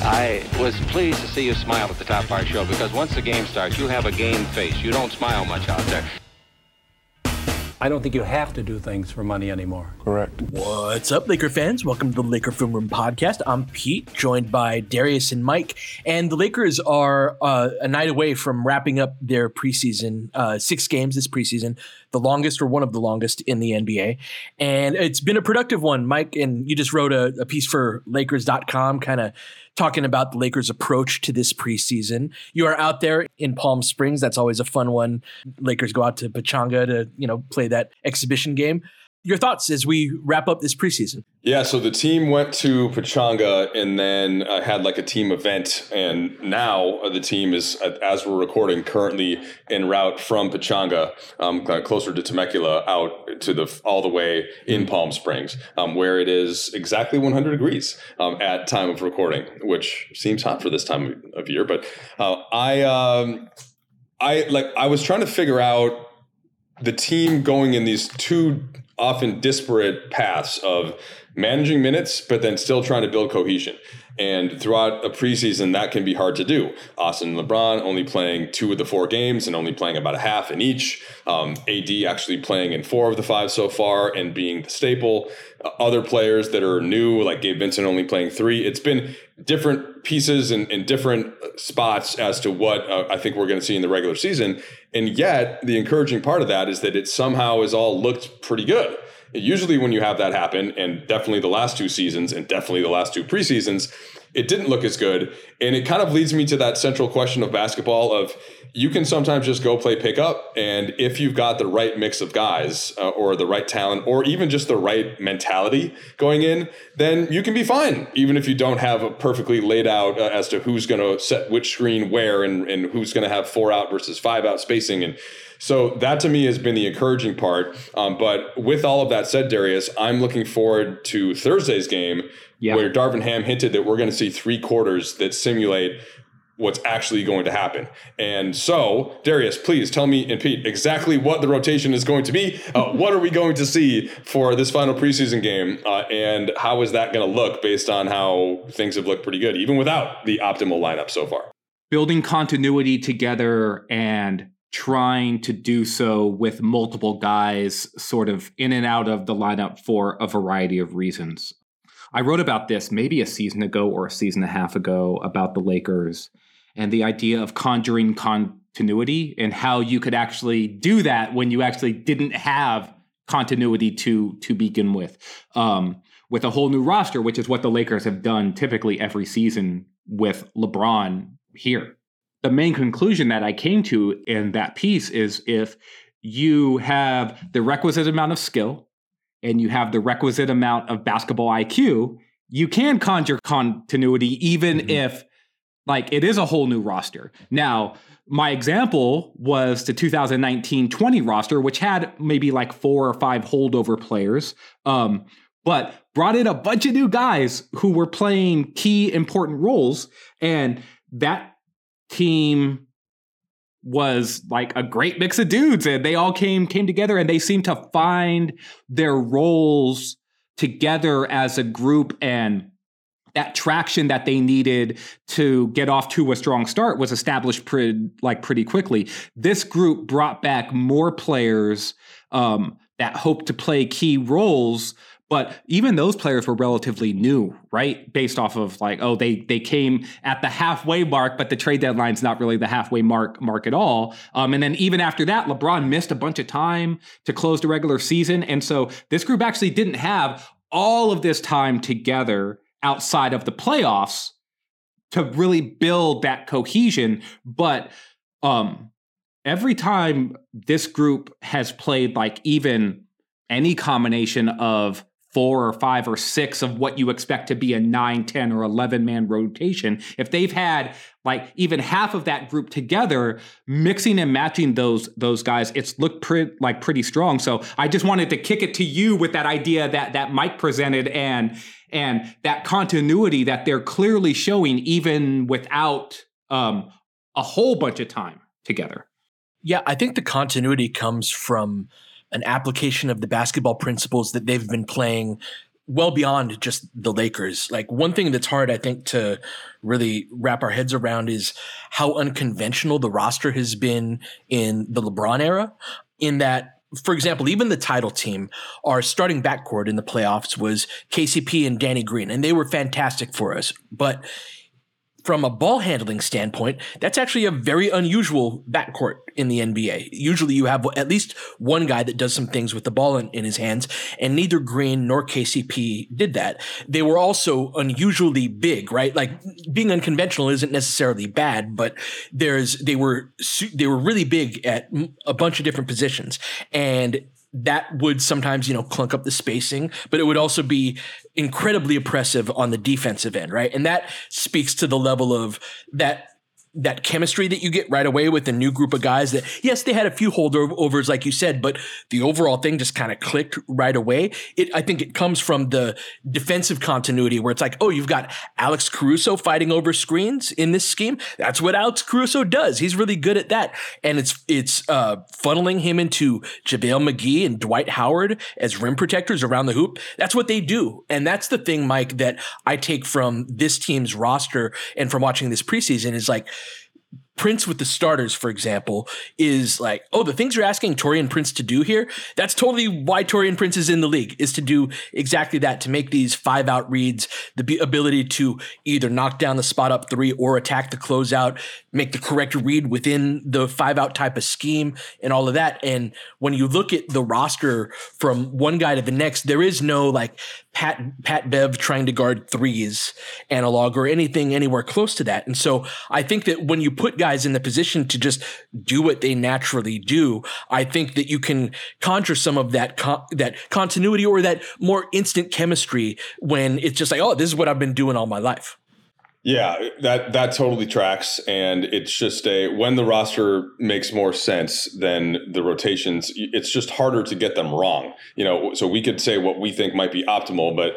I was pleased to see you smile at the top of our show, because once the game starts, you have a game face. You don't smile much out there. I don't think you have to do things for money anymore. Correct. What's up, Laker fans? Welcome to the Laker Film Room podcast. I'm Pete, joined by Darius and Mike. And the Lakers are a night away from wrapping up their preseason, 6 games this preseason, the longest or one of the longest in the NBA. And it's been a productive one, Mike. And you just wrote a piece for Lakers.com kind of talking about the Lakers' approach to this preseason. You are out there in Palm Springs. That's always a fun one. Lakers go out to Pechanga to, play that exhibition game. Your thoughts as we wrap up this preseason? Yeah, so the team went to Pechanga and then had like a team event. And now the team is, as we're recording, currently en route from Pechanga, closer to Temecula, out to all the way in Palm Springs, where it is exactly 100 degrees at time of recording, which seems hot for this time of year. But I was trying to figure out the team going in these two often disparate paths of managing minutes, but then still trying to build cohesion. And throughout a preseason, that can be hard to do. Austin and LeBron only playing 2 of the 4 games and only playing about a half in each. AD actually playing in 4 of the 5 so far and being the staple. Other players that are new, like Gabe Vincent, only playing 3. It's been different pieces and different spots as to what I think we're going to see in the regular season. And yet, the encouraging part of that is that it somehow has all looked pretty good. Usually when you have that happen, and definitely the last 2 seasons and definitely the last 2 preseasons, it didn't look as good. And it kind of leads me to that central question of basketball of you can sometimes just go play pickup. And if you've got the right mix of guys or the right talent or even just the right mentality going in, then you can be fine. Even if you don't have a perfectly laid out as to who's going to set which screen where and who's going to have 4 out versus 5 out spacing. And so that to me has been the encouraging part. But with all of that said, Darius, I'm looking forward to Thursday's game. Yep. Where Darvin Ham hinted that we're going to see 3 quarters that simulate what's actually going to happen. And so, Darius, please tell me and Pete exactly what the rotation is going to be. What are we going to see for this final preseason game? And how is that going to look based on how things have looked pretty good, even without the optimal lineup so far? Building continuity together and trying to do so with multiple guys sort of in and out of the lineup for a variety of reasons. I wrote about this maybe a season ago or a season and a half ago about the Lakers and the idea of conjuring continuity and how you could actually do that when you actually didn't have continuity to begin with a whole new roster, which is what the Lakers have done typically every season with LeBron here. The main conclusion that I came to in that piece is if you have the requisite amount of skill, and you have the requisite amount of basketball IQ, you can conjure continuity even if it is a whole new roster. Now, my example was the 2019-20 roster, which had maybe 4 or 5 holdover players, but brought in a bunch of new guys who were playing key important roles. And that team was like a great mix of dudes, and they all came together, and they seemed to find their roles together as a group, and that traction that they needed to get off to a strong start was established pretty quickly. This group brought back more players that hoped to play key roles, but even those players were relatively new, right? Based off of like, oh, they came at the halfway mark, but the trade deadline's not really the halfway mark at all. And then even after that, LeBron missed a bunch of time to close the regular season. And so this group actually didn't have all of this time together outside of the playoffs to really build that cohesion. But every time this group has played like even any combination of 4 or 5 or 6 of what you expect to be a 9, 10 or 11 man rotation, if they've had like even half of that group together, mixing and matching those guys, it's looked pretty strong. So I just wanted to kick it to you with that idea that Mike presented and that continuity that they're clearly showing even without a whole bunch of time together. Yeah, I think the continuity comes from an application of the basketball principles that they've been playing well beyond just the Lakers. Like, one thing that's hard, I think, to really wrap our heads around is how unconventional the roster has been in the LeBron era, in that, for example, even the title team, our starting backcourt in the playoffs was KCP and Danny Green, and they were fantastic for us. But from a ball handling standpoint, that's actually a very unusual backcourt in the NBA. Usually you have at least one guy that does some things with the ball in his hands, and neither Green nor KCP did that. They were also unusually big, right? Like, being unconventional isn't necessarily bad, but they were really big at a bunch of different positions. And that would sometimes, clunk up the spacing, but it would also be incredibly oppressive on the defensive end, right? And that speaks to the level of that chemistry that you get right away with a new group of guys that, yes, they had a few holdovers, like you said, but the overall thing just kind of clicked right away. I think it comes from the defensive continuity where it's like, oh, you've got Alex Caruso fighting over screens in this scheme. That's what Alex Caruso does. He's really good at that. And it's funneling him into JaVale McGee and Dwight Howard as rim protectors around the hoop. That's what they do. And that's the thing, Mike, that I take from this team's roster and from watching this preseason is like, Prince with the starters, for example, is like, oh, the things you're asking Taurean Prince to do here, that's totally why Taurean Prince is in the league, is to do exactly that, to make these 5-out reads, the ability to either knock down the spot-up three or attack the closeout, make the correct read within the 5-out type of scheme and all of that. And when you look at the roster from one guy to the next, there is no like Pat Bev trying to guard threes analog or anything anywhere close to that. And so I think that when you put guys in the position to just do what they naturally do, I think that you can conjure some of that continuity or that more instant chemistry when it's just like, oh, this is what I've been doing all my life. Yeah, that totally tracks. And it's just when the roster makes more sense than the rotations, it's just harder to get them wrong. So we could say what we think might be optimal, but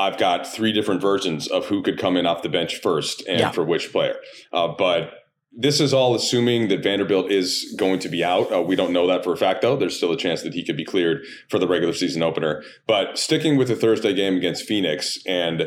I've got 3 different versions of who could come in off the bench first and for which player. But this is all assuming that Vanderbilt is going to be out. We don't know that for a fact, though. There's still a chance that he could be cleared for the regular season opener. But sticking with the Thursday game against Phoenix, and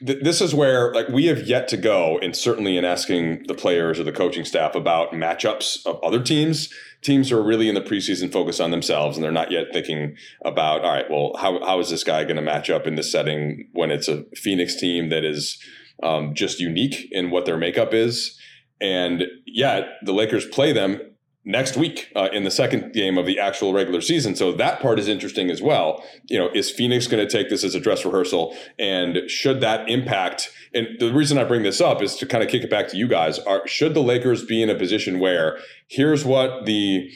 this is where, like, we have yet to go, and certainly in asking the players or the coaching staff about matchups of other teams. Teams are really in the preseason focused on themselves, and they're not yet thinking about, all right, well, how is this guy going to match up in this setting when it's a Phoenix team that is just unique in what their makeup is? And yet the Lakers play them next week in the second game of the actual regular season. So that part is interesting as well. Is Phoenix going to take this as a dress rehearsal? And should that impact? And the reason I bring this up is to kind of kick it back to you guys. Should the Lakers be in a position where here's what the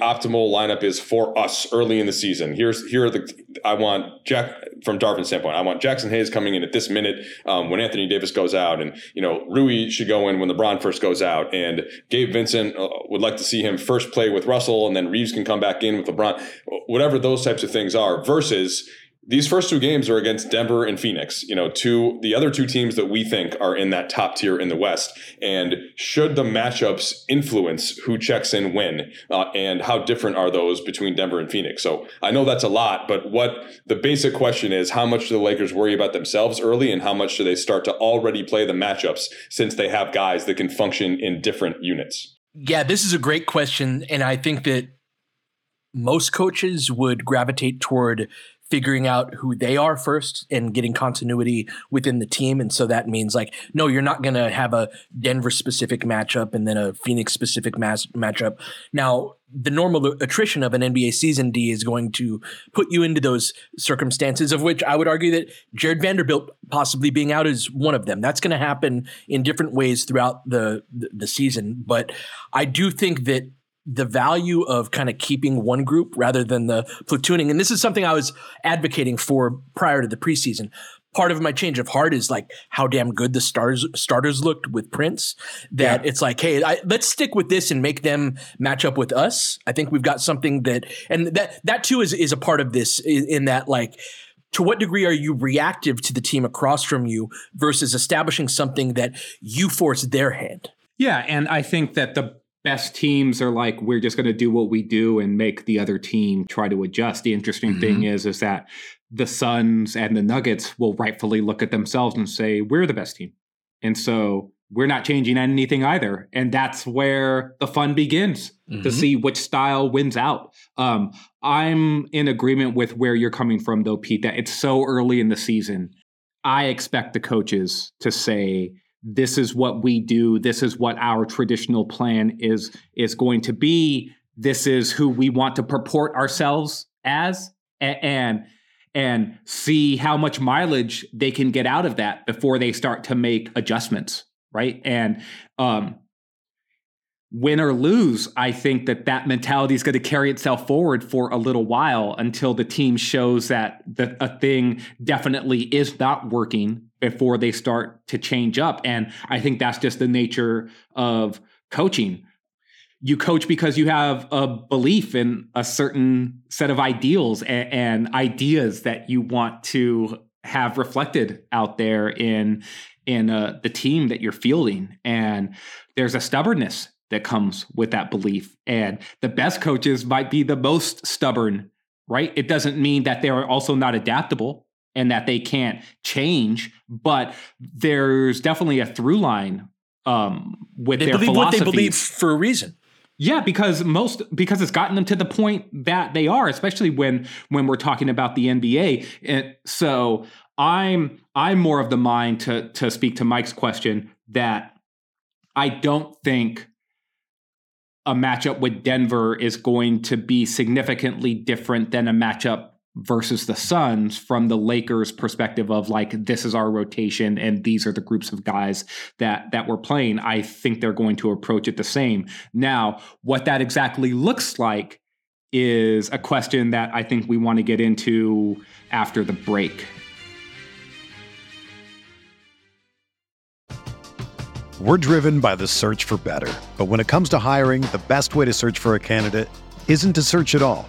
optimal lineup is for us early in the season? From Darvin's standpoint, I want Jackson Hayes coming in at this minute when Anthony Davis goes out, and Rui should go in when LeBron first goes out, and Gabe Vincent would like to see him first play with Russell, and then Reeves can come back in with LeBron. Whatever those types of things are, versus These first two games are against Denver and Phoenix, you know, the other two teams that we think are in that top tier in the West. And should the matchups influence who checks in when, and how different are those between Denver and Phoenix? So I know that's a lot, but the basic question is, how much do the Lakers worry about themselves early, and how much do they start to already play the matchups since they have guys that can function in different units? Yeah, this is a great question. And I think that most coaches would gravitate toward figuring out who they are first and getting continuity within the team. And so that means, like, no, you're not going to have a Denver specific matchup and then a Phoenix specific matchup. Now, the normal attrition of an NBA season, D, is going to put you into those circumstances, of which I would argue that Jared Vanderbilt possibly being out is one of them. That's going to happen in different ways throughout the season. But I do think that the value of kind of keeping one group rather than the platooning. And this is something I was advocating for prior to the preseason. Part of my change of heart is like how damn good the starters looked with Prince, that it's like, hey, let's stick with this and make them match up with us. I think we've got something that too is a part of this, in that, like, to what degree are you reactive to the team across from you versus establishing something that you force their hand? Yeah. And I think that the best teams are like, we're just going to do what we do and make the other team try to adjust. The interesting thing is that the Suns and the Nuggets will rightfully look at themselves and say, we're the best team. And so we're not changing anything either. And that's where the fun begins, to see which style wins out. I'm in agreement with where you're coming from, though, Pete, that it's so early in the season. I expect the coaches to say, this is what we do. This is what our traditional plan is going to be. This is who we want to purport ourselves as, and see how much mileage they can get out of that before they start to make adjustments, right? And win or lose, I think that mentality is going to carry itself forward for a little while, until the team shows that a thing definitely is not working before they start to change up. And I think that's just the nature of coaching. You coach because you have a belief in a certain set of ideals and ideas that you want to have reflected out there in the team that you're fielding. And there's a stubbornness that comes with that belief. And the best coaches might be the most stubborn, right? It doesn't mean that they are also not adaptable and that they can't change, but there's definitely a through line with their philosophy. They believe what they believe for a reason. Yeah, because it's gotten them to the point that they are, especially when we're talking about the NBA. And so I'm more of the mind, to speak to Mike's question, that I don't think a matchup with Denver is going to be significantly different than a matchup versus the Suns from the Lakers' perspective of, like, this is our rotation and these are the groups of guys that we're playing. I think they're going to approach it the same. Now, what that exactly looks like is a question that I think we want to get into after the break. We're driven by the search for better. But when it comes to hiring, the best way to search for a candidate isn't to search at all.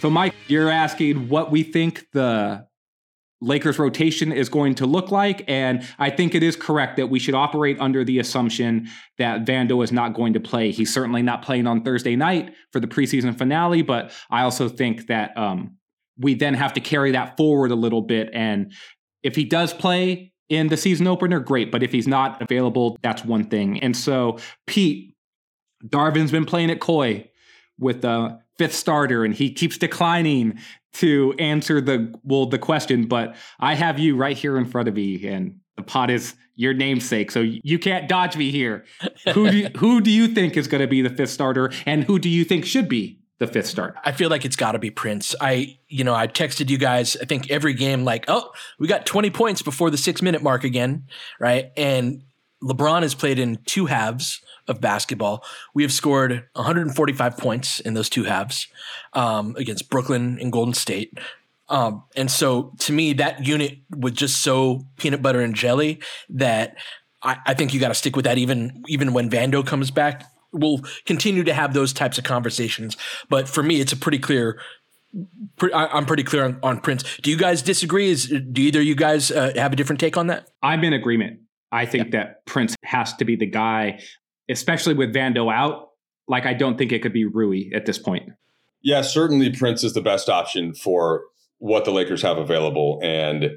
So, Mike, you're asking what we think the Lakers rotation is going to look like, and I think it is correct that we should operate under the assumption that Vando is not going to play. He's certainly not playing on Thursday night for the preseason finale, but I also think that we then have to carry that forward a little bit, and if he does play in the season opener, great, but if he's not available, that's one thing. And so, Pete, Darvin's been playing at Coy with the fifth starter, and he keeps declining to answer the question, but I have you right here in front of me, and the pot is your namesake, so you can't dodge me here. Who do you think is going to be the fifth starter, and who do you think should be the fifth starter? I feel like it's got to be Prince. I texted you guys, I think every game, like, oh, we got 20 points before the 6-minute mark again, right? And LeBron has played in two halves of basketball. We have scored 145 points in those two halves against Brooklyn and Golden State. And so to me, that unit was just so peanut butter and jelly that I think you got to stick with that even when Vando comes back. We'll continue to have those types of conversations. But for me, it's a pretty clear – I'm pretty clear on Prince. Do you guys disagree? Do either of you guys have a different take on that? I'm in agreement. I think that Prince has to be the guy – especially with Vando out, like I don't think it could be Rui at this point. Yeah, certainly Prince is the best option for what the Lakers have available. And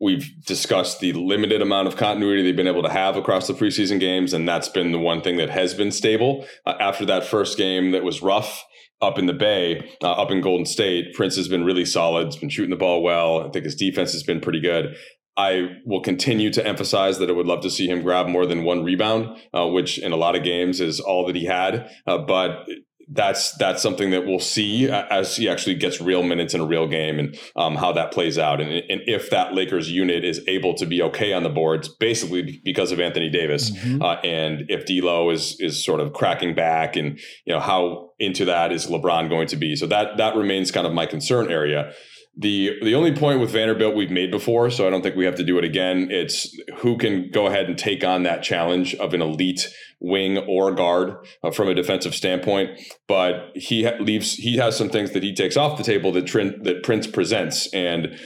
we've discussed the limited amount of continuity they've been able to have across the preseason games. And that's been the one thing that has been stable. After that first game that was rough up in the Bay, up in Golden State, Prince has been really solid. He's been shooting the ball well. I think his defense has been pretty good. I will continue to emphasize that I would love to see him grab more than one rebound, which in a lot of games is all that he had. But that's something that we'll see as he actually gets real minutes in a real game and how that plays out. And if that Lakers unit is able to be okay on the boards, basically because of Anthony Davis, and if D'Lo is sort of cracking back, and you know how into that is LeBron going to be. So that remains kind of my concern area. The only point with Vanderbilt we've made before, so I don't think we have to do it again. It's who can go ahead and take on that challenge of an elite wing or guard from a defensive standpoint. But he has some things that he takes off the table that Prince presents. And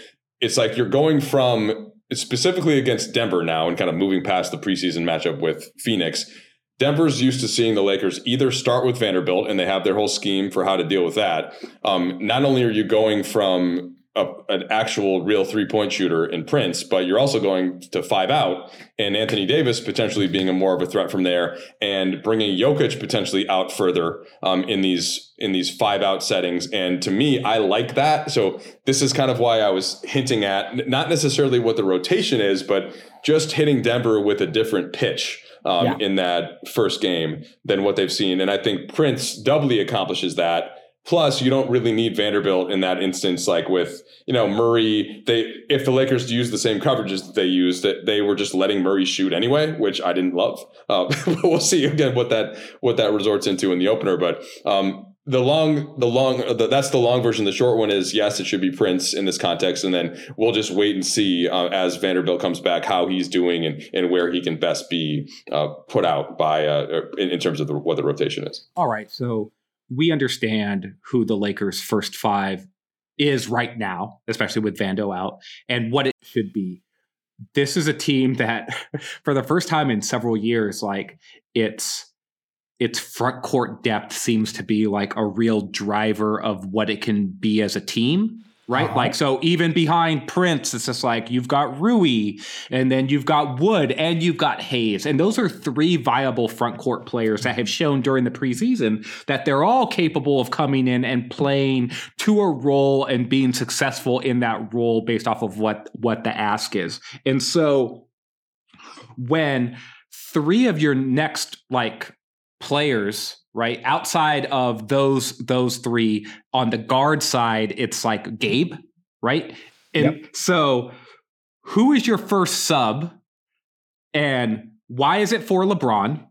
it's like you're going from specifically against Denver now and kind of moving past the preseason matchup with Phoenix. Denver's used to seeing the Lakers either start with Vanderbilt, and they have their whole scheme for how to deal with that. Not only are you going from an actual real three-point shooter in Prince, but you're also going to five out and Anthony Davis potentially being more of a threat from there, and bringing Jokic potentially out further in these five out settings. And to me, I like that. So this is kind of why I was hinting at not necessarily what the rotation is, but just hitting Denver with a different pitch in that first game than what they've seen. And I think Prince doubly accomplishes that. Plus, you don't really need Vanderbilt in that instance, like with, Murray. If the Lakers used the same coverages that they used, that they were just letting Murray shoot anyway, which I didn't love. But we'll see again what that resorts into in the opener. But that's the long version. The short one is, yes, it should be Prince in this context. And then we'll just wait and see as Vanderbilt comes back, how he's doing and where he can best be put out by in terms of what the rotation is. All right. So we understand who the Lakers' first five is right now, especially with Vando out, and what it should be. This is a team that, for the first time in several years, like its front court depth seems to be like a real driver of what it can be as a team, right? Uh-huh. Like, so even behind Prince, it's just like you've got Rui, and then you've got Wood, and you've got Hayes. And those are three viable front court players that have shown during the preseason that they're all capable of coming in and playing to a role and being successful in that role based off of what the ask is. And so when three of your next, like, players, right? Outside of those three on the guard side, it's like Gabe, right? And so who is your first sub and why is it for LeBron?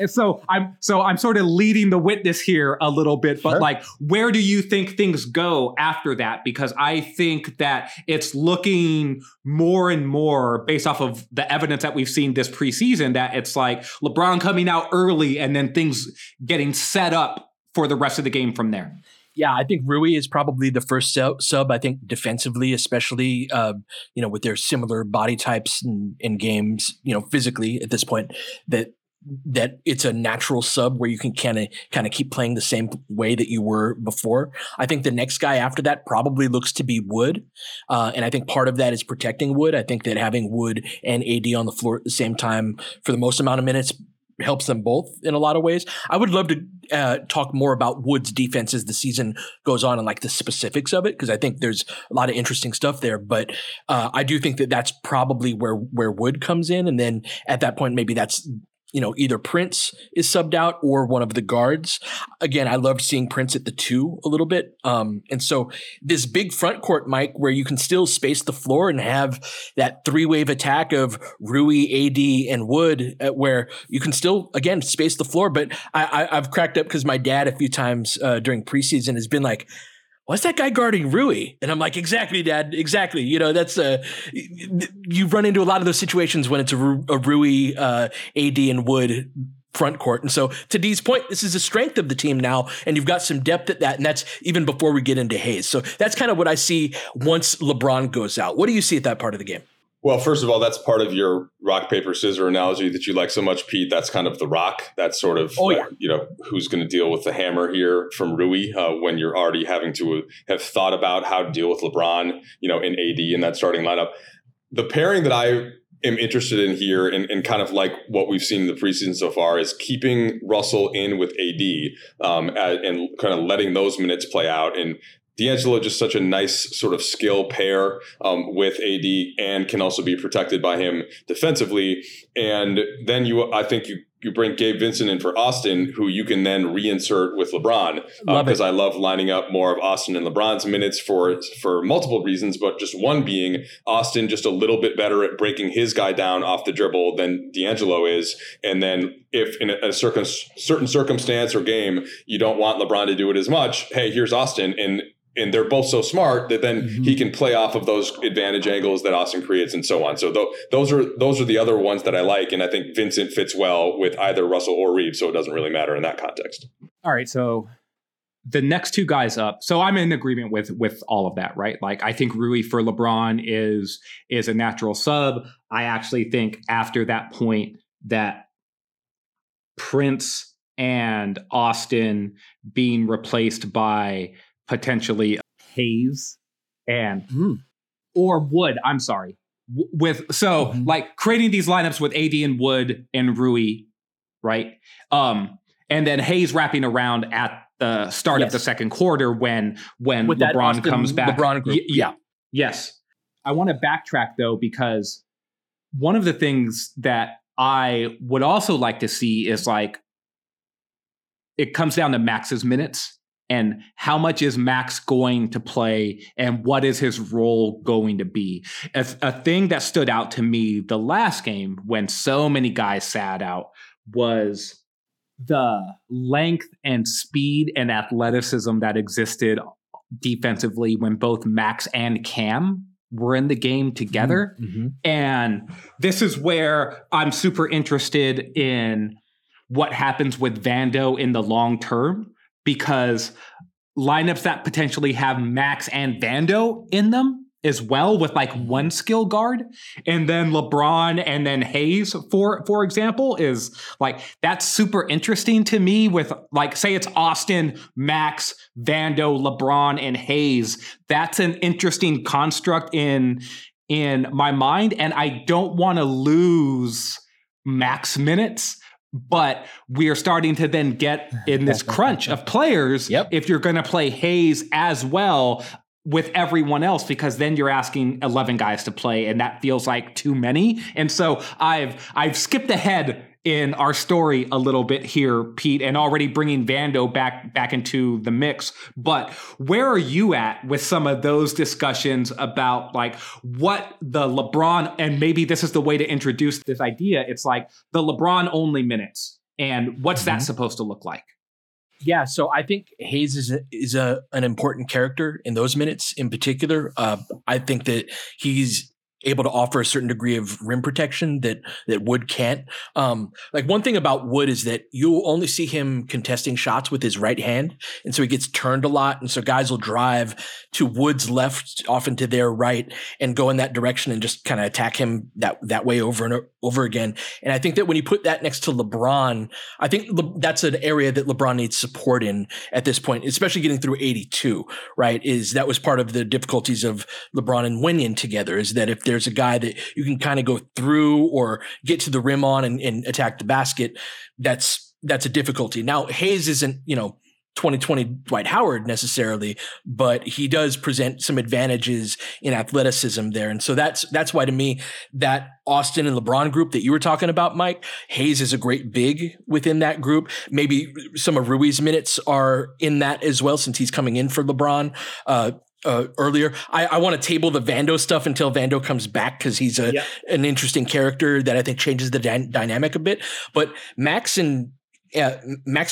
And so I'm sort of leading the witness here a little bit, but like, where do you think things go after that? Because I think that it's looking more and more based off of the evidence that we've seen this preseason that it's like LeBron coming out early and then things getting set up for the rest of the game from there. Yeah, I think Rui is probably the first sub. I think defensively, especially, you know, with their similar body types and games, you know, physically at this point, that it's a natural sub where you can kind of keep playing the same way that you were before. I think the next guy after that probably looks to be Wood. And I think part of that is protecting Wood. I think that having Wood and AD on the floor at the same time for the most amount of minutes helps them both in a lot of ways. I would love to talk more about Wood's defense as the season goes on and like the specifics of it, because I think there's a lot of interesting stuff there. But I do think that that's probably where Wood comes in. And then at that point, maybe that's, you know, either Prince is subbed out or one of the guards. Again, I loved seeing Prince at the two a little bit. And so this big front court, Mike, where you can still space the floor and have that three-wave attack of Rui, AD, and Wood, where you can still, again, space the floor. But I've cracked up because my dad a few times during preseason has been like, "Why's that guy guarding Rui?" And I'm like, "Exactly, Dad, exactly." You know, that's you run into a lot of those situations when it's a Rui, AD, and Wood front court. And so to Dee's point, this is the strength of the team now, and you've got some depth at that, and that's even before we get into Hayes. So that's kind of what I see once LeBron goes out. What do you see at that part of the game? Well, first of all, that's part of your rock, paper, scissor analogy that you like so much, Pete. That's kind of the rock. That's sort of, you know, who's going to deal with the hammer here from Rui when you're already having to have thought about how to deal with LeBron, you know, in AD in that starting lineup. The pairing that I am interested in here and kind of like what we've seen in the preseason so far is keeping Russell in with AD and kind of letting those minutes play out. And D'Angelo, just such a nice sort of skill pair with AD and can also be protected by him defensively. And then I think you bring Gabe Vincent in for Austin, who you can then reinsert with LeBron because I love lining up more of Austin and LeBron's minutes for multiple reasons, but just one being Austin just a little bit better at breaking his guy down off the dribble than D'Angelo is. And then if in a certain circumstance or game, you don't want LeBron to do it as much, hey, here's Austin. And they're both so smart that then he can play off of those advantage angles that Austin creates and so on. So those are the other ones that I like. And I think Vincent fits well with either Russell or Reeves. So it doesn't really matter in that context. All right. So the next two guys up. So I'm in agreement with all of that, right? Like I think Rui for LeBron is a natural sub. I actually think after that point that Prince and Austin being replaced by potentially Hayes and or Wood. I'm sorry. Like creating these lineups with AD and Wood and Rui, right? And then Hayes wrapping around at the start of the second quarter when with LeBron Austin, comes back. LeBron group. Yes. I want to backtrack though, because one of the things that I would also like to see is like it comes down to Max's minutes. And how much is Max going to play and what is his role going to be? A thing that stood out to me the last game when so many guys sat out was the length and speed and athleticism that existed defensively when both Max and Cam were in the game together. Mm-hmm. And this is where I'm super interested in what happens with Vando in the long term. Because lineups that potentially have Max and Vando in them as well with like one skill guard and then LeBron and then Hayes, for example, is like that's super interesting to me with like say it's Austin, Max, Vando, LeBron and Hayes. That's an interesting construct in my mind. And I don't want to lose Max minutes. But we are starting to then get in this crunch of players if you're going to play Hayes as well with everyone else, because then you're asking 11 guys to play and that feels like too many. And so I've skipped ahead in our story a little bit here, Pete, and already bringing Vando back into the mix. But where are you at with some of those discussions about like what the LeBron, and maybe this is the way to introduce this idea, it's like the LeBron only minutes and what's that supposed to look like? Yeah, so I think Hayes is an important character in those minutes in particular. I think that he's able to offer a certain degree of rim protection that Wood can't. Like one thing about Wood is that you only see him contesting shots with his right hand. And so he gets turned a lot. And so guys will drive to Wood's left, often to their right, and go in that direction and just kind of attack him that way over and over again. And I think that when you put that next to LeBron, I think that's an area that LeBron needs support in at this point, especially getting through 82, right? That was part of the difficulties of LeBron and Wenyen together, is that if there's a guy that you can kind of go through or get to the rim on and attack the basket, that's a difficulty. Now, Hayes isn't, 2020 Dwight Howard necessarily, but he does present some advantages in athleticism there. And so that's why, to me, that Austin and LeBron group that you were talking about, Mike, Hayes is a great big within that group. Maybe some of Rui's minutes are in that as well, since he's coming in for LeBron, earlier. I want to table the Vando stuff until Vando comes back, because he's an interesting character that I think changes the dynamic a bit. But Max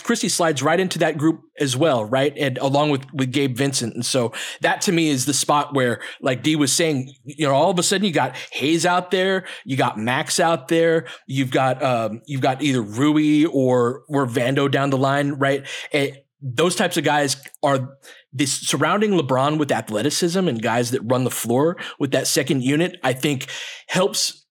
Christie slides right into that group as well, right? And along with Gabe Vincent. And so that, to me, is the spot where, like D was saying, all of a sudden you got Hayes out there, you got Max out there, you've got either Rui or Vando down the line, right? And those types of guys are this surrounding LeBron with athleticism and guys that run the floor with that second unit, I think helps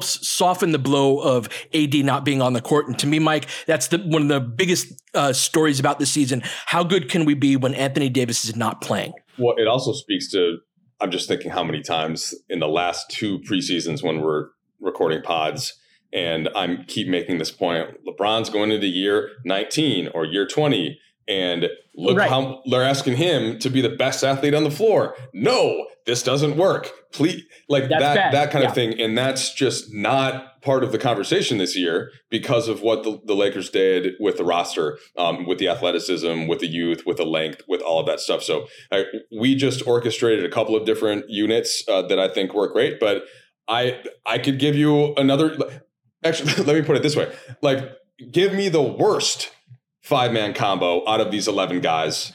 soften the blow of AD not being on the court. And to me, Mike, that's one of the biggest stories about this season. How good can we be when Anthony Davis is not playing? Well, it also speaks to, I'm just thinking how many times in the last two preseasons when we're recording pods, and I keep making this point, LeBron's going into year 19 or year 20, and look how they're asking him to be the best athlete on the floor. No, this doesn't work. Please, like that kind of thing. And that's just not part of the conversation this year because of what the Lakers did with the roster, with the athleticism, with the youth, with the length, with all of that stuff. So we just orchestrated a couple of different units that I think work great. But I could give you another. Actually, let me put it this way. Like, give me the worst five-man combo out of these 11 guys,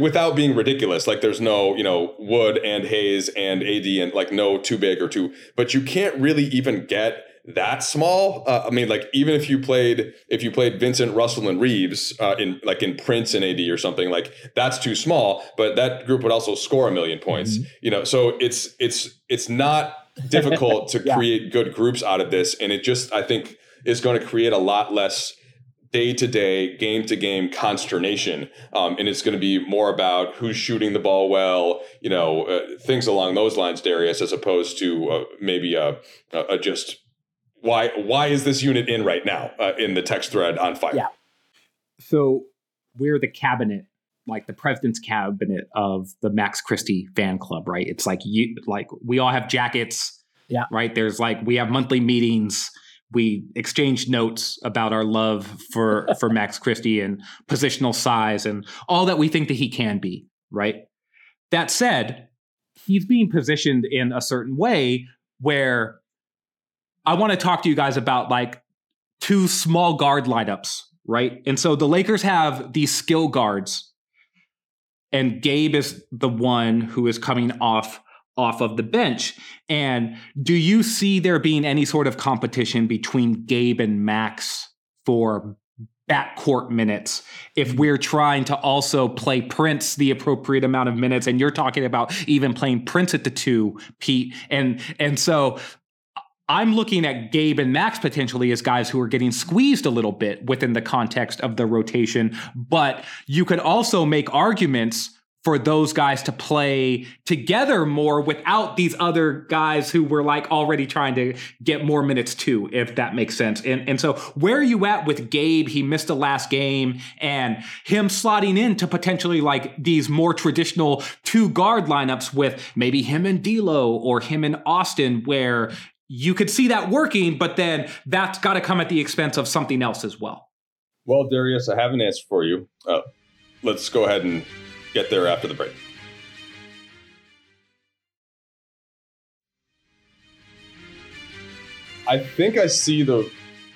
without being ridiculous. Like, there's no, Wood and Hayes and AD and like no too big or too, but you can't really even get that small. Even if you played Vincent, Russell, and Reeves in Prince and AD or something, like that's too small, but that group would also score 1 million points, so it's not difficult to create good groups out of this. And it just, I think, is going to create a lot less day-to-day, game-to-game consternation. And it's going to be more about who's shooting the ball well, things along those lines, Darius, as opposed to maybe just why is this unit in right now in the text thread on fire? Yeah. So we're the cabinet, like the president's cabinet of the Max Christie fan club, right? It's like we all have jackets, right? There's we have monthly meetings. We exchanged notes about our love for Max Christie and positional size and all that we think that he can be, right? That said, he's being positioned in a certain way where I want to talk to you guys about two small guard lineups, right? And so the Lakers have these skill guards, and Gabe is the one who is coming off of the bench. And do you see there being any sort of competition between Gabe and Max for backcourt minutes if we're trying to also play Prince the appropriate amount of minutes? And you're talking about even playing Prince at the 2, Pete. And so I'm looking at Gabe and Max potentially as guys who are getting squeezed a little bit within the context of the rotation. But you could also make arguments for those guys to play together more without these other guys who were already trying to get more minutes too, if that makes sense. And so where are you at with Gabe? He missed the last game, and him slotting into potentially these more traditional two guard lineups with maybe him and D'Lo or him and Austin, where you could see that working, but then that's got to come at the expense of something else as well. Well, Darius, I have an answer for you. Let's go ahead and get there after the break. I think I see the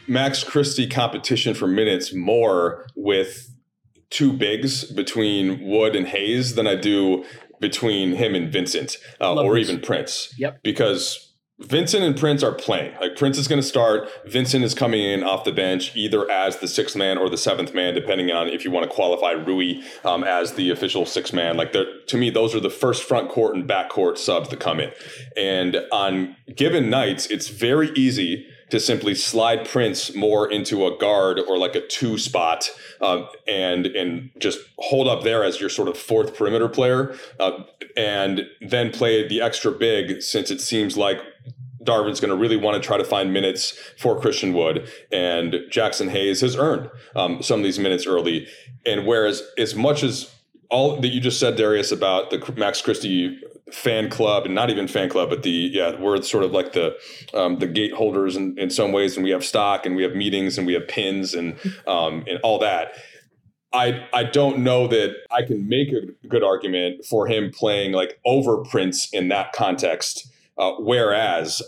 Max Christie competition for minutes more with two bigs between Wood and Hayes than I do between him and Vincent or even Prince. Yep. Because Vincent and Prince are playing. Like, Prince is going to start. Vincent is coming in off the bench, either as the sixth man or the seventh man, depending on if you want to qualify Rui as the official sixth man. Like, to me, those are the first front court and back court subs that come in. And on given nights, it's very easy to simply slide Prince more into a guard or like a two spot and just hold up there as your sort of fourth perimeter player and then play the extra big, since it seems like Darvin's going to really want to try to find minutes for Christian Wood, and Jackson Hayes has earned some of these minutes early. And whereas, as much as all that you just said, Darius, about the Max Christie fan club, and not even fan club, but we're sort of like the gate holders in some ways, and we have stock and we have meetings and we have pins and all that. I don't know that I can make a good argument for him playing like over Prince in that context. Whereas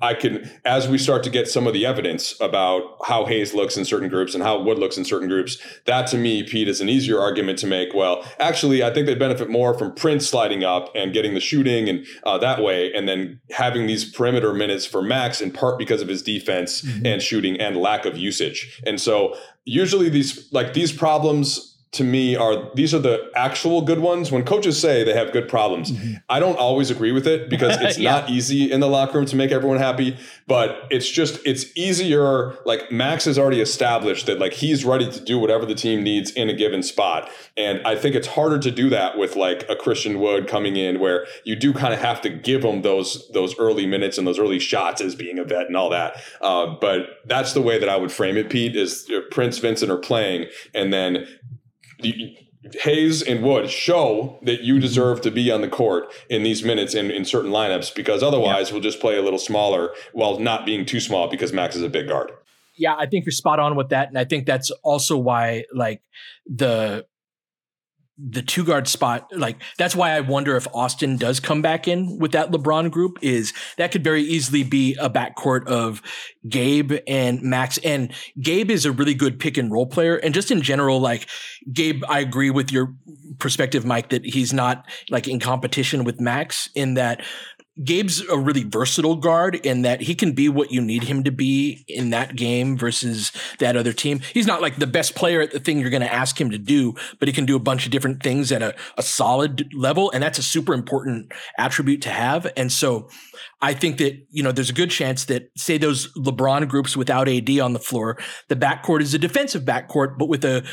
I can, as we start to get some of the evidence about how Hayes looks in certain groups and how Wood looks in certain groups, that to me, Pete, is an easier argument to make. Well, actually, I think they benefit more from Prince sliding up and getting the shooting and that way, and then having these perimeter minutes for Max, in part because of his defense and shooting and lack of usage. And so usually these problems, to me, these are the actual good ones. When coaches say they have good problems, I don't always agree with it, because it's not easy in the locker room to make everyone happy, but it's easier. Like, Max has already established that like he's ready to do whatever the team needs in a given spot. And I think it's harder to do that with like a Christian Wood coming in, where you do kind of have to give him those early minutes and those early shots as being a vet and all that. But that's the way that I would frame it, Pete, is Prince, Vincent are playing, and then Hayes and Wood show that you deserve to be on the court in these minutes in certain lineups, because otherwise we'll just play a little smaller while not being too small, because Max is a big guard. Yeah, I think you're spot on with that. And I think that's also why like the two guard spot, like that's why I wonder if Austin does come back in with that LeBron group, is that could very easily be a backcourt of Gabe and Max. And Gabe is a really good pick and roll player. And just in general, like Gabe, I agree with your perspective, Mike, that he's not like in competition with Max, in that Gabe's a really versatile guard, in that he can be what you need him to be in that game versus that other team. He's not like the best player at the thing you're going to ask him to do, but he can do a bunch of different things at a solid level. And that's a super important attribute to have. And so I think that, you know, there's a good chance that, say, those LeBron groups without AD on the floor, the backcourt is a defensive backcourt, but with a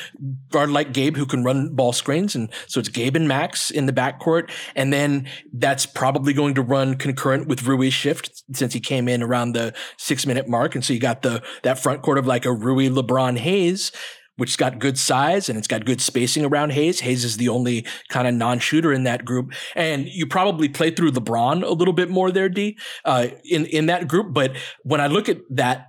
guard like Gabe who can run ball screens. And so it's Gabe and Max in the backcourt. And then that's probably going to run concurrent with Rui's shift, since he came in around the 6-minute mark. And so you got that front court of like a Rui, LeBron, Hayes, which has got good size and it's got good spacing around Hayes. Hayes is the only kind of non-shooter in that group. And you probably play through LeBron a little bit more there, D, in that group. But when I look at that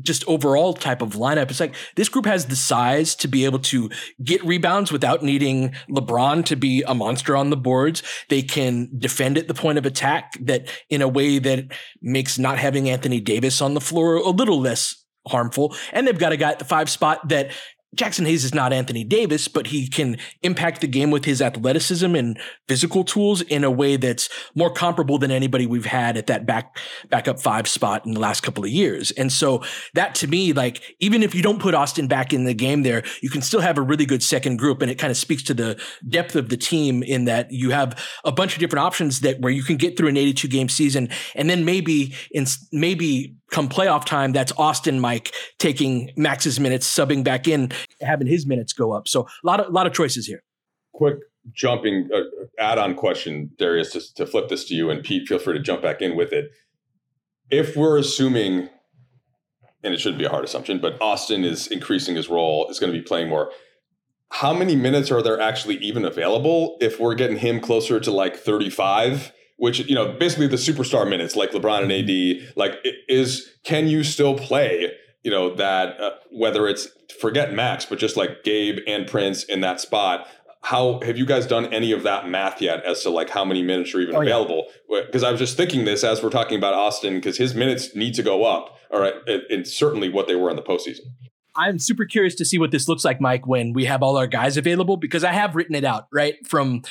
just overall type of lineup, it's like this group has the size to be able to get rebounds without needing LeBron to be a monster on the boards. They can defend at the point of attack, that in a way that makes not having Anthony Davis on the floor a little less harmful. And they've got a guy at the 5 spot that, Jackson Hayes is not Anthony Davis, but he can impact the game with his athleticism and physical tools in a way that's more comparable than anybody we've had at that backup 5 spot in the last couple of years. And so that, to me, like, even if you don't put Austin back in the game there, you can still have a really good second group. And it kind of speaks to the depth of the team, in that you have a bunch of different options that where you can get through an 82 game season. And then maybe come playoff time, that's Austin, Mike, taking Max's minutes, subbing back in, having his minutes go up. So a lot of choices here. Quick jumping add-on question, Darius, to flip this to you, and Pete, feel free to jump back in with it. If we're assuming, and it shouldn't be a hard assumption, but Austin is increasing his role, is going to be playing more, how many minutes are there actually even available if we're getting him closer to like 35 which, you know, basically the superstar minutes like LeBron and AD, like, is, can you still play, you know, that whether it's, forget Max, but just like Gabe and Prince in that spot? How have you guys done any of that math yet as to like how many minutes are even available? Because I was just thinking this as we're talking about Austin, because his minutes need to go up. All right. And certainly what they were in the postseason. I'm super curious to see what this looks like, Mike, when we have all our guys available, because I have written it out right from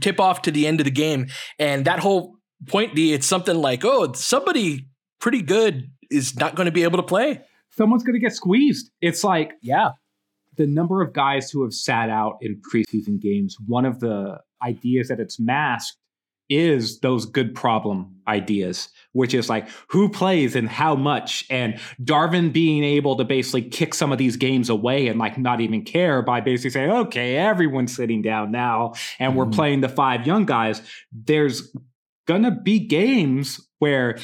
tip off to the end of the game. And that whole point D, it's something like, oh, somebody pretty good is not going to be able to play. Someone's going to get squeezed. It's like, yeah. The number of guys who have sat out in preseason games, one of the ideas that it's masked is those good problem ideas, which is like who plays and how much, and Darvin being able to basically kick some of these games away and like not even care by basically saying, okay, everyone's sitting down now and we're playing the five young guys. There's going to be games where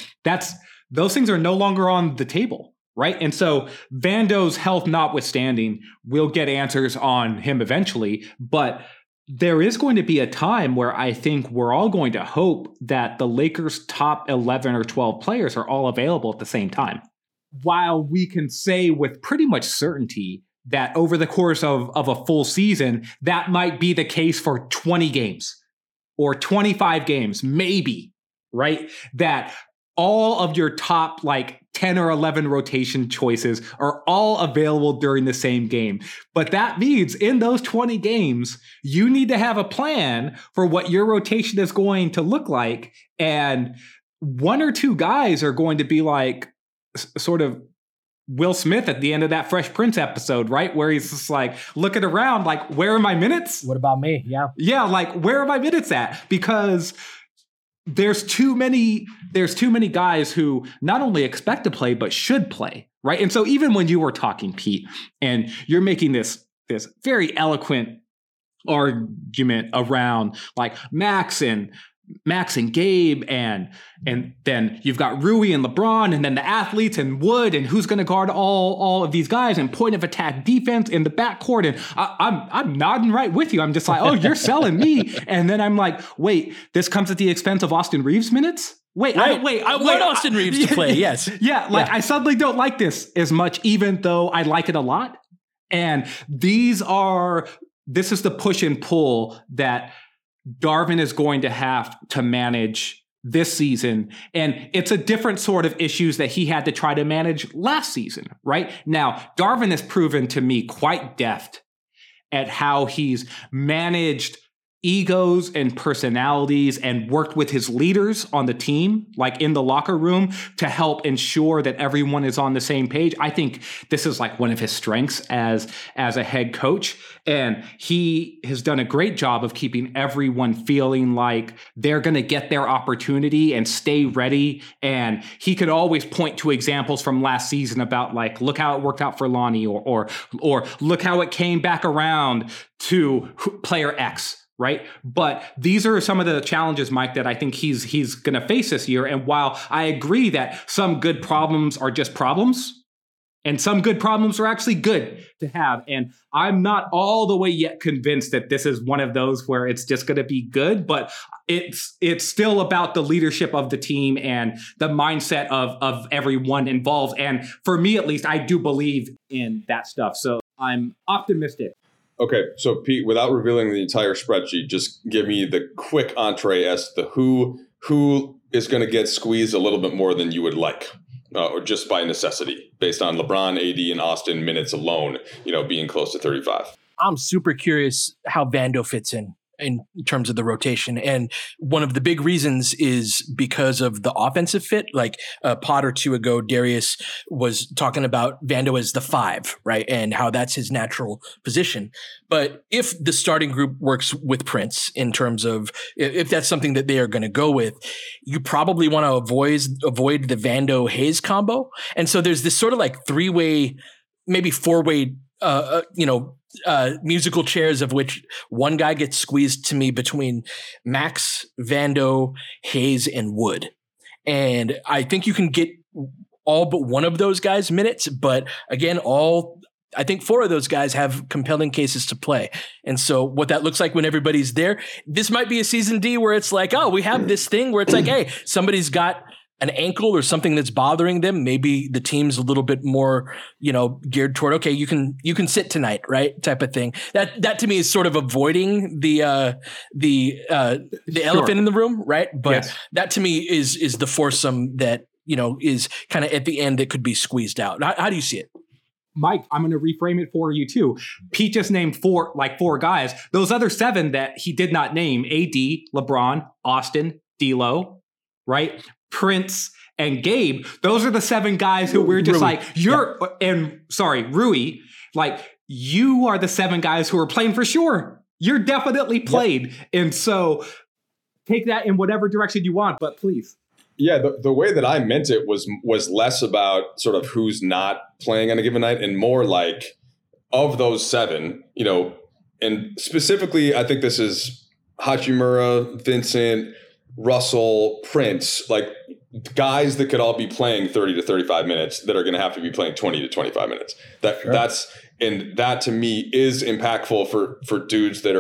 those things are no longer on the table. Right. And so Vando's health notwithstanding, we'll get answers on him eventually. But there is going to be a time where I think we're all going to hope that the Lakers' top 11 or 12 players are all available at the same time. While we can say with pretty much certainty that over the course of a full season, that might be the case for 20 games or 25 games, maybe. Right. That all of your top, like, 10 or 11 rotation choices are all available during the same game. But that means in those 20 games, you need to have a plan for what your rotation is going to look like. And one or two guys are going to be like sort of Will Smith at the end of that Fresh Prince episode, right? Where he's just like looking around like, where are my minutes? What about me? Yeah. Yeah. Like, where are my minutes at? Because There's too many guys who not only expect to play, but should play, right? And so even when you were talking, Pete, and you're making this very eloquent argument around like Max and Gabe and then you've got Rui and LeBron and then the athletes and Wood and who's going to guard all of these guys and point of attack defense in the backcourt. And I'm nodding right with you. I'm just like, oh, you're selling me. And then I'm like, wait, this comes at the expense of Austin Reeves minutes? I want Austin Reeves to play. Yes. Yeah. Like, yeah. I suddenly don't like this as much, even though I like it a lot. And this is the push and pull that Darvin is going to have to manage this season. And it's a different sort of issues that he had to try to manage last season, right? Now, Darvin has proven to me quite deft at how he's managed egos and personalities and worked with his leaders on the team, like in the locker room, to help ensure that everyone is on the same page. I think this is like one of his strengths as a head coach. And he has done a great job of keeping everyone feeling like they're going to get their opportunity and stay ready. And he could always point to examples from last season about like, look how it worked out for Lonnie or look how it came back around to player X. Right. But these are some of the challenges, Mike, that I think he's going to face this year. And while I agree that some good problems are just problems and some good problems are actually good to have, and I'm not all the way yet convinced that this is one of those where it's just going to be good, but it's still about the leadership of the team and the mindset of everyone involved. And for me, at least, I do believe in that stuff. So I'm optimistic. Okay, so Pete, without revealing the entire spreadsheet, just give me the quick entree as to who is going to get squeezed a little bit more than you would like, or just by necessity, based on LeBron, AD, and Austin minutes alone, you know, being close to 35. I'm super curious how Vando fits in terms of the rotation. And one of the big reasons is because of the offensive fit. Like a pod or two ago, Darius was talking about Vando as the five, right? And how that's his natural position. But if the starting group works with Prince in terms of, if that's something that they are going to go with, you probably want to avoid the Vando Hayes combo. And so there's this sort of like three-way, maybe four-way, musical chairs, of which one guy gets squeezed to me between Max, Vando, Hayes, and Wood. And I think you can get all but one of those guys minutes, but again, all I think four of those guys have compelling cases to play. And so what that looks like when everybody's there, this might be a season D where it's like, oh, we have this thing where it's like, hey, somebody's got an ankle or something that's bothering them. Maybe the team's a little bit more, you know, geared toward, okay, you can sit tonight, right? Type of thing. That to me is sort of avoiding the elephant in the room, right? But that to me is the foursome that, you know, is kind of at the end that could be squeezed out. How do you see it? Mike, I'm going to reframe it for you too. Pete just named four guys. Those other seven that he did not name, AD, LeBron, Austin, D'Lo, right? Prince and Gabe. Those are the seven guys who we're just Rui. Like, you're, and sorry, Rui, like you are the seven guys who are playing for sure. You're definitely played. Yep. And so take that in whatever direction you want, but please. Yeah, the way that I meant it was less about sort of who's not playing on a given night and more like of those seven, you know, and specifically, I think this is Hachimura, Vincent, Russell, Prince, like guys that could all be playing 30 to 35 minutes that are going to have to be playing 20 to 25 minutes. That to me is impactful for dudes that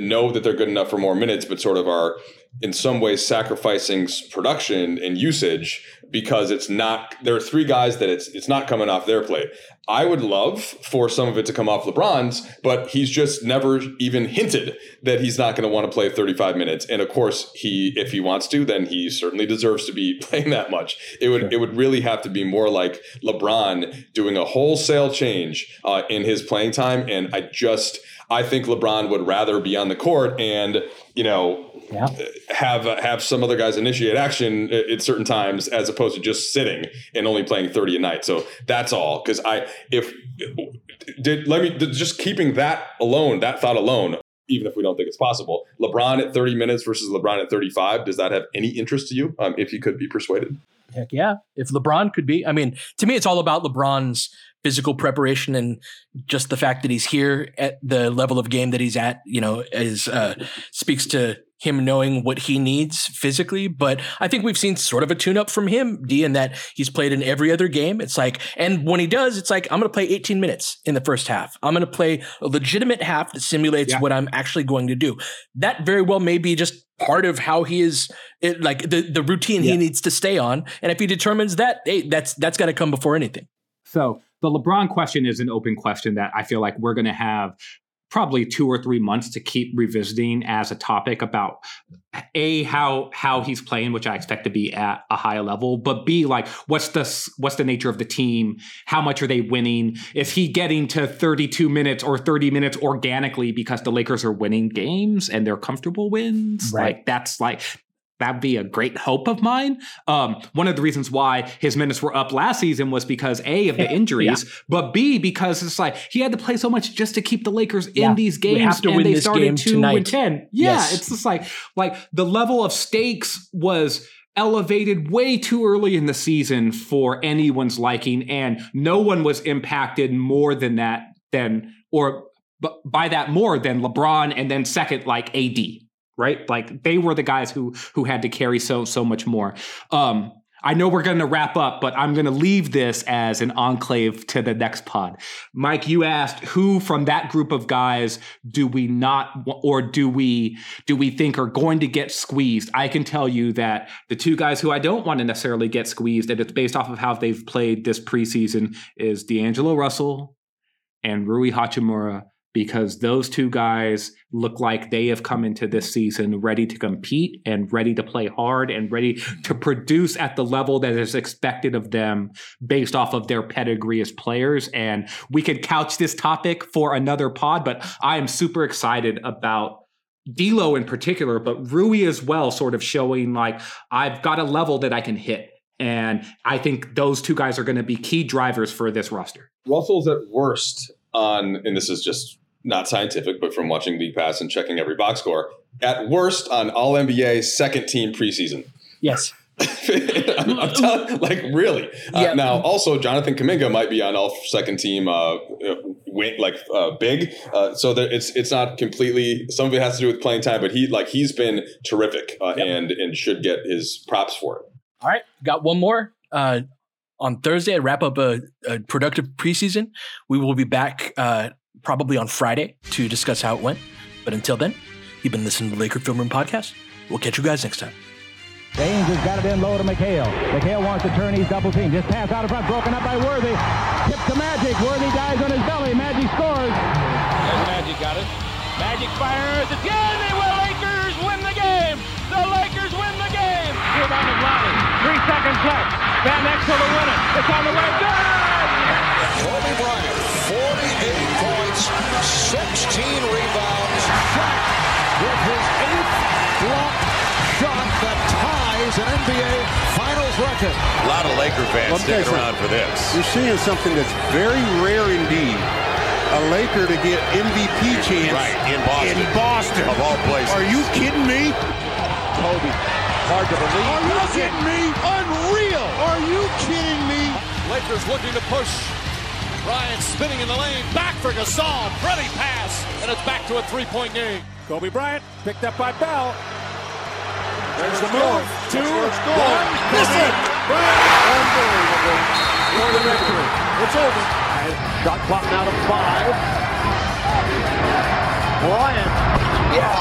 know that they're good enough for more minutes, but sort of are in some ways sacrificing production and usage because it's not, there are three guys that it's not coming off their plate. I would love for some of it to come off LeBron's, but he's just never even hinted that he's not going to want to play 35 minutes. And of course if he wants to, then he certainly deserves to be playing that much. It would really have to be more like LeBron doing a wholesale change in his playing time. And I think LeBron would rather be on the court and, you know, have some other guys initiate action at certain times as opposed to just sitting and only playing 30 a night. So that's all. Because just keeping that alone, that thought alone, even if we don't think it's possible, LeBron at 30 minutes versus LeBron at 35, does that have any interest to you if you could be persuaded? Heck yeah. If LeBron could be, I mean, to me, it's all about LeBron's physical preparation and just the fact that he's here at the level of game that he's at, you know, speaks to him knowing what he needs physically. But I think we've seen sort of a tune up from him, D, in that he's played in every other game. It's like, and when he does, it's like, I'm going to play 18 minutes in the first half. I'm going to play a legitimate half that simulates what I'm actually going to do. That very well may be just part of how he is, like the routine he needs to stay on. And if he determines that, hey, that's got to come before anything. So the LeBron question is an open question that I feel like we're going to have probably 2 or 3 months to keep revisiting as a topic about A, how he's playing, which I expect to be at a high level, but B, like what's the nature of the team? How much are they winning? Is he getting to 32 minutes or 30 minutes organically because the Lakers are winning games and they're comfortable wins? Right. Like that's like, that'd be a great hope of mine. One of the reasons why his minutes were up last season was because A, of the injuries, but B, because it's like he had to play so much just to keep the Lakers in these games. We have to win this game tonight. And they started 2-10. Yeah, it's just like the level of stakes was elevated way too early in the season for anyone's liking, and no one was impacted more than that than LeBron, and then second, like AD. Right? Like they were the guys who had to carry so much more. I know we're going to wrap up, but I'm going to leave this as an enclave to the next pod. Mike, you asked who from that group of guys do we think are going to get squeezed? I can tell you that the two guys who I don't want to necessarily get squeezed, and it's based off of how they've played this preseason, is D'Angelo Russell and Rui Hachimura. Because those two guys look like they have come into this season ready to compete and ready to play hard and ready to produce at the level that is expected of them based off of their pedigree as players. And we could couch this topic for another pod, but I am super excited about D'Lo in particular, but Rui as well, sort of showing like I've got a level that I can hit. And I think those two guys are going to be key drivers for this roster. Russell's at worst and this is just not scientific, but from watching League Pass and checking every box score, at worst on All-NBA second team preseason. Yes. I'm telling, like, really. Now, also, Jonathan Kuminga might be on all second team big. So there, it's not completely – some of it has to do with playing time, but he's been terrific and should get his props for it. All right. Got one more. on Thursday and wrap up a productive preseason. We will be back probably on Friday to discuss how it went. But until then, you've been listening to the Laker Film Room Podcast. We'll catch you guys next time. James has got it in low to McHale. McHale wants to turn his double team. Just pass out in front, broken up by Worthy. Tip to Magic. Worthy dies on his belly. Magic scores. There's Magic got it. Magic fires again. They will. Lakers win the game. The Lakers win the game. Rebound of Lonnie. 3 seconds left. Van Exel to win it. It's on the way. Good. Kobe Bryant, 48 points, 16 rebounds. Back with his eighth block shot that ties an NBA Finals record. A lot of Laker fans sticking around for this. You're seeing something that's very rare indeed. A Laker to get MVP chance right, in Boston. Of all places. Are you kidding me? Kobe, hard to believe. Are you kidding me? Unreal. Are you kidding me? Lakers looking to push. Bryant spinning in the lane. Back for Gasol. Pretty pass. And it's back to a three-point game. Kobe Bryant picked up by Bell. There's the move. Two. One. Miss it. Unbelievable. For the record. It's over. Shot clock now to 5. Bryant. Yes.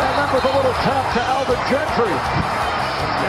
And that was a little tough to Alvin Gentry. To